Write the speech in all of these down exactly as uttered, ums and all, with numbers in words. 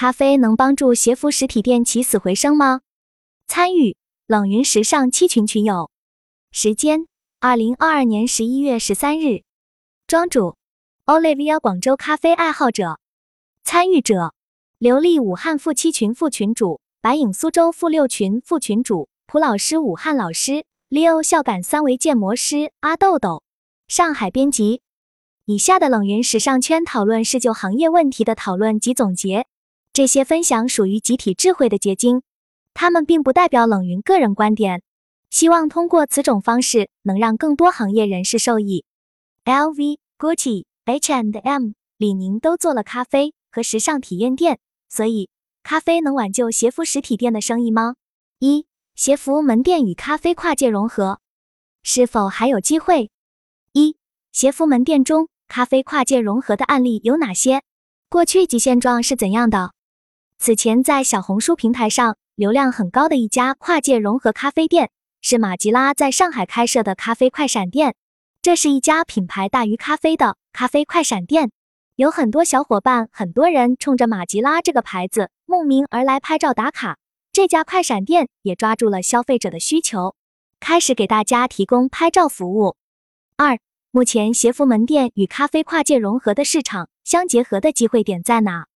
咖啡能帮助鞋服实体店起死回生吗？参与冷云时尚七群群友，时间二零二二年十一月十三日，庄主 Olivia 广州咖啡爱好者，参与者刘丽武汉副七群副群主，白影苏州副六群副群主，蒲老师武汉老师 Leo 孝感三维建模师阿豆豆，上海编辑。以下的冷云时尚圈讨论是就行业问题的讨论及总结。这些分享属于集体智慧的结晶，他们并不代表冷云个人观点。希望通过此种方式能让更多行业人士受益。L V、Gucci、H and M、李宁都做了咖啡和时尚体验店，所以咖啡能挽救鞋服实体店的生意吗？一、鞋服门店与咖啡跨界融合，是否还有机会？一、鞋服门店中咖啡跨界融合的案例有哪些？过去及现状是怎样的？此前在小红书平台上流量很高的一家跨界融合咖啡店是马吉拉在上海开设的咖啡快闪店，这是一家品牌大于咖啡的咖啡快闪店，有很多小伙伴很多人冲着马吉拉这个牌子慕名而来拍照打卡，这家快闪店也抓住了消费者的需求，开始给大家提供拍照服务。二、目前鞋服门店与咖啡跨界融合的市场相结合的机会点在哪？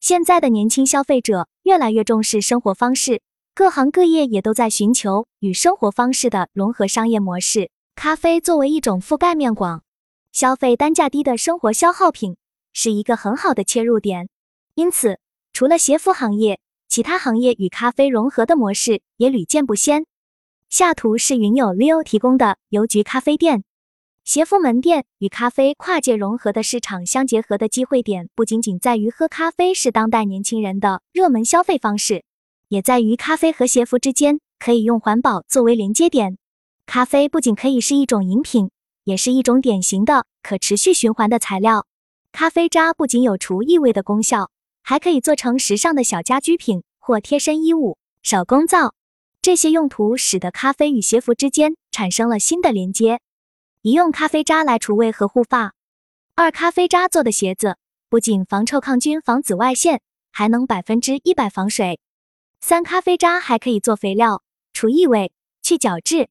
现在的年轻消费者越来越重视生活方式，各行各业也都在寻求与生活方式的融合商业模式。咖啡作为一种覆盖面广、消费单价低的生活消耗品，是一个很好的切入点。因此，除了鞋服行业，其他行业与咖啡融合的模式也屡见不鲜。下图是云友 Leo 提供的邮局咖啡店。鞋服门店与咖啡跨界融合的市场相结合的机会点，不仅仅在于喝咖啡是当代年轻人的热门消费方式，也在于咖啡和鞋服之间可以用环保作为连接点。咖啡不仅可以是一种饮品，也是一种典型的可持续循环的材料。咖啡渣不仅有除异味的功效，还可以做成时尚的小家居品或贴身衣物、手工皂，这些用途使得咖啡与鞋服之间产生了新的连接。一、用咖啡渣来除味和护发。二、咖啡渣做的鞋子不仅防臭抗菌防紫外线，还能 百分之百 防水。三、咖啡渣还可以做肥料，除异味，去角质。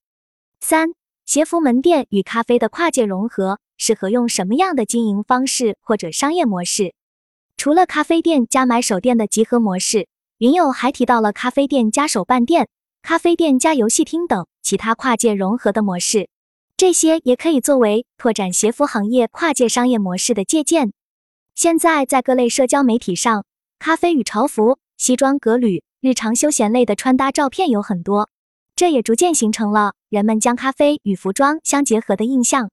三、鞋服门店与咖啡的跨界融合适合用什么样的经营方式或者商业模式？除了咖啡店加买手店的集合模式，云友还提到了咖啡店加手办店、咖啡店加游戏厅等其他跨界融合的模式。这些也可以作为拓展鞋服行业跨界商业模式的借鉴。现在在各类社交媒体上，咖啡与潮服、西装革履、日常休闲类的穿搭照片有很多，这也逐渐形成了人们将咖啡与服装相结合的印象。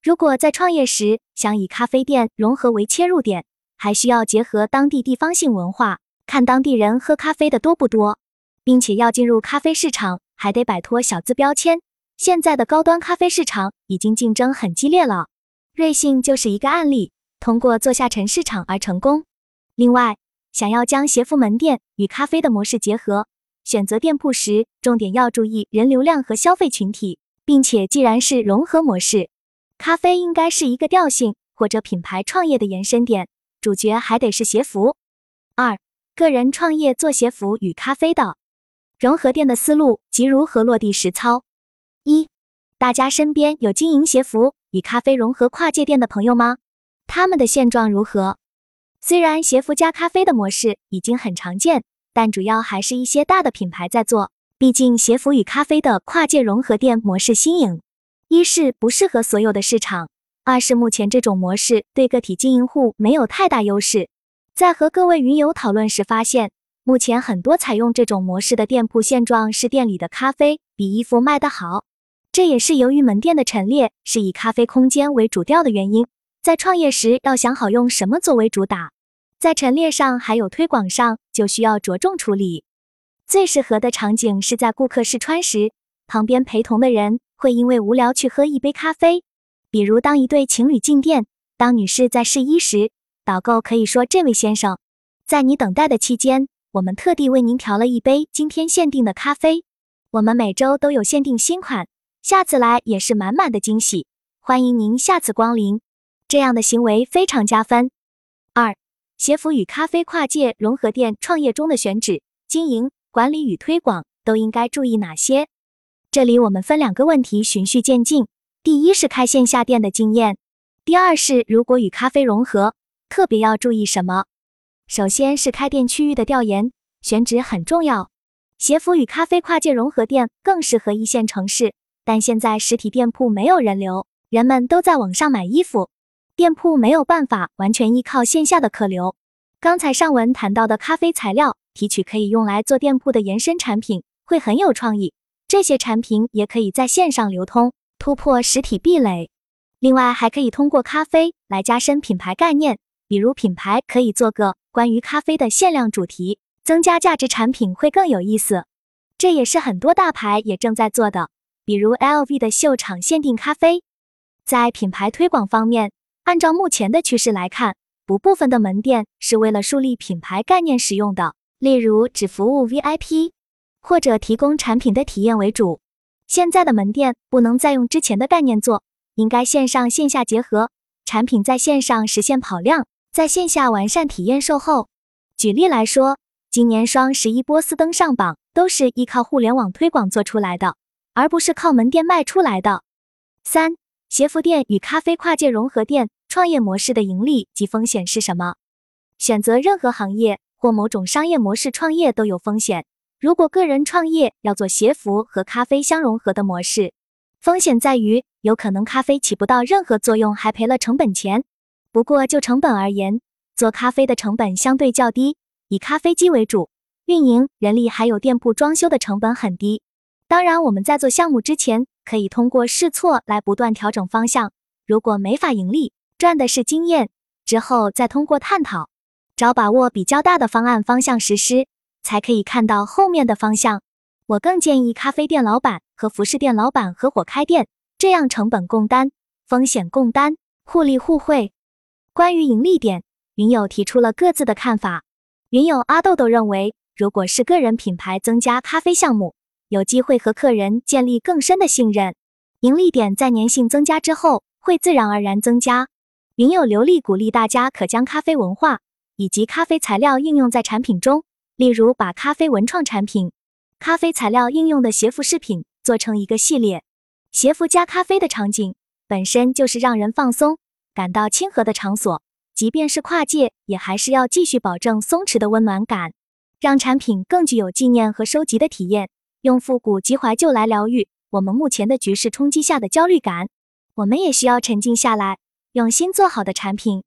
如果在创业时想以咖啡店融合为切入点，还需要结合当地地方性文化，看当地人喝咖啡的多不多，并且要进入咖啡市场，还得摆脱小资标签。现在的高端咖啡市场已经竞争很激烈了，瑞幸就是一个案例，通过做下沉市场而成功。另外，想要将鞋服门店与咖啡的模式结合，选择店铺时重点要注意人流量和消费群体，并且既然是融合模式，咖啡应该是一个调性或者品牌创业的延伸点，主角还得是鞋服。二、个人创业做鞋服与咖啡的融合店的思路及如何落地实操。一、大家身边有经营鞋服与咖啡融合跨界店的朋友吗？他们的现状如何？虽然鞋服加咖啡的模式已经很常见，但主要还是一些大的品牌在做，毕竟鞋服与咖啡的跨界融合店模式新颖。一是不适合所有的市场，二是目前这种模式对个体经营户没有太大优势。在和各位云友讨论时发现，目前很多采用这种模式的店铺现状是店里的咖啡比衣服卖得好。这也是由于门店的陈列是以咖啡空间为主调的原因，在创业时要想好用什么作为主打，在陈列上还有推广上就需要着重处理。最适合的场景是在顾客试穿时，旁边陪同的人会因为无聊去喝一杯咖啡，比如当一对情侣进店，当女士在试衣时，导购可以说：这位先生，在你等待的期间，我们特地为您调了一杯今天限定的咖啡，我们每周都有限定新款，下次来也是满满的惊喜，欢迎您下次光临。这样的行为非常加分。二、鞋服与咖啡跨界融合店创业中的选址、经营、管理与推广都应该注意哪些？这里我们分两个问题循序渐进。第一是开线下店的经验，第二是如果与咖啡融合，特别要注意什么？首先是开店区域的调研，选址很重要。鞋服与咖啡跨界融合店更适合一线城市，但现在实体店铺没有人流，人们都在网上买衣服，店铺没有办法完全依靠线下的客流。刚才上文谈到的咖啡材料提取可以用来做店铺的延伸产品，会很有创意。这些产品也可以在线上流通，突破实体壁垒。另外还可以通过咖啡来加深品牌概念，比如品牌可以做个关于咖啡的限量主题，增加价值产品会更有意思。这也是很多大牌也正在做的，比如 L V 的秀场限定咖啡。在品牌推广方面，按照目前的趋势来看，不部分的门店是为了树立品牌概念使用的，例如只服务 V I P， 或者提供产品的体验为主。现在的门店不能再用之前的概念做，应该线上线下结合，产品在线上实现跑量，在线下完善体验售后。举例来说，今年双十一波司登上榜都是依靠互联网推广做出来的，而不是靠门店卖出来的。三、鞋服店与咖啡跨界融合店创业模式的盈利及风险是什么？选择任何行业或某种商业模式创业都有风险。如果个人创业要做鞋服和咖啡相融合的模式，风险在于有可能咖啡起不到任何作用，还赔了成本钱。不过就成本而言，做咖啡的成本相对较低，以咖啡机为主，运营、人力还有店铺装修的成本很低。当然我们在做项目之前，可以通过试错来不断调整方向，如果没法盈利，赚的是经验，之后再通过探讨，找把握比较大的方案方向实施，才可以看到后面的方向。我更建议咖啡店老板和服饰店老板合伙开店，这样成本共担，风险共担，互利互惠。关于盈利点，云友提出了各自的看法。云友阿豆豆认为，如果是个人品牌增加咖啡项目，有机会和客人建立更深的信任，盈利点在粘性增加之后会自然而然增加。云友流利鼓励大家可将咖啡文化以及咖啡材料应用在产品中，例如把咖啡文创产品、咖啡材料应用的鞋服饰品做成一个系列。鞋服加咖啡的场景本身就是让人放松、感到亲和的场所。即便是跨界，也还是要继续保证松弛的温暖感，让产品更具有纪念和收集的体验，用复古及怀旧来疗愈我们目前的局势冲击下的焦虑感。我们也需要沉静下来，用心做好的产品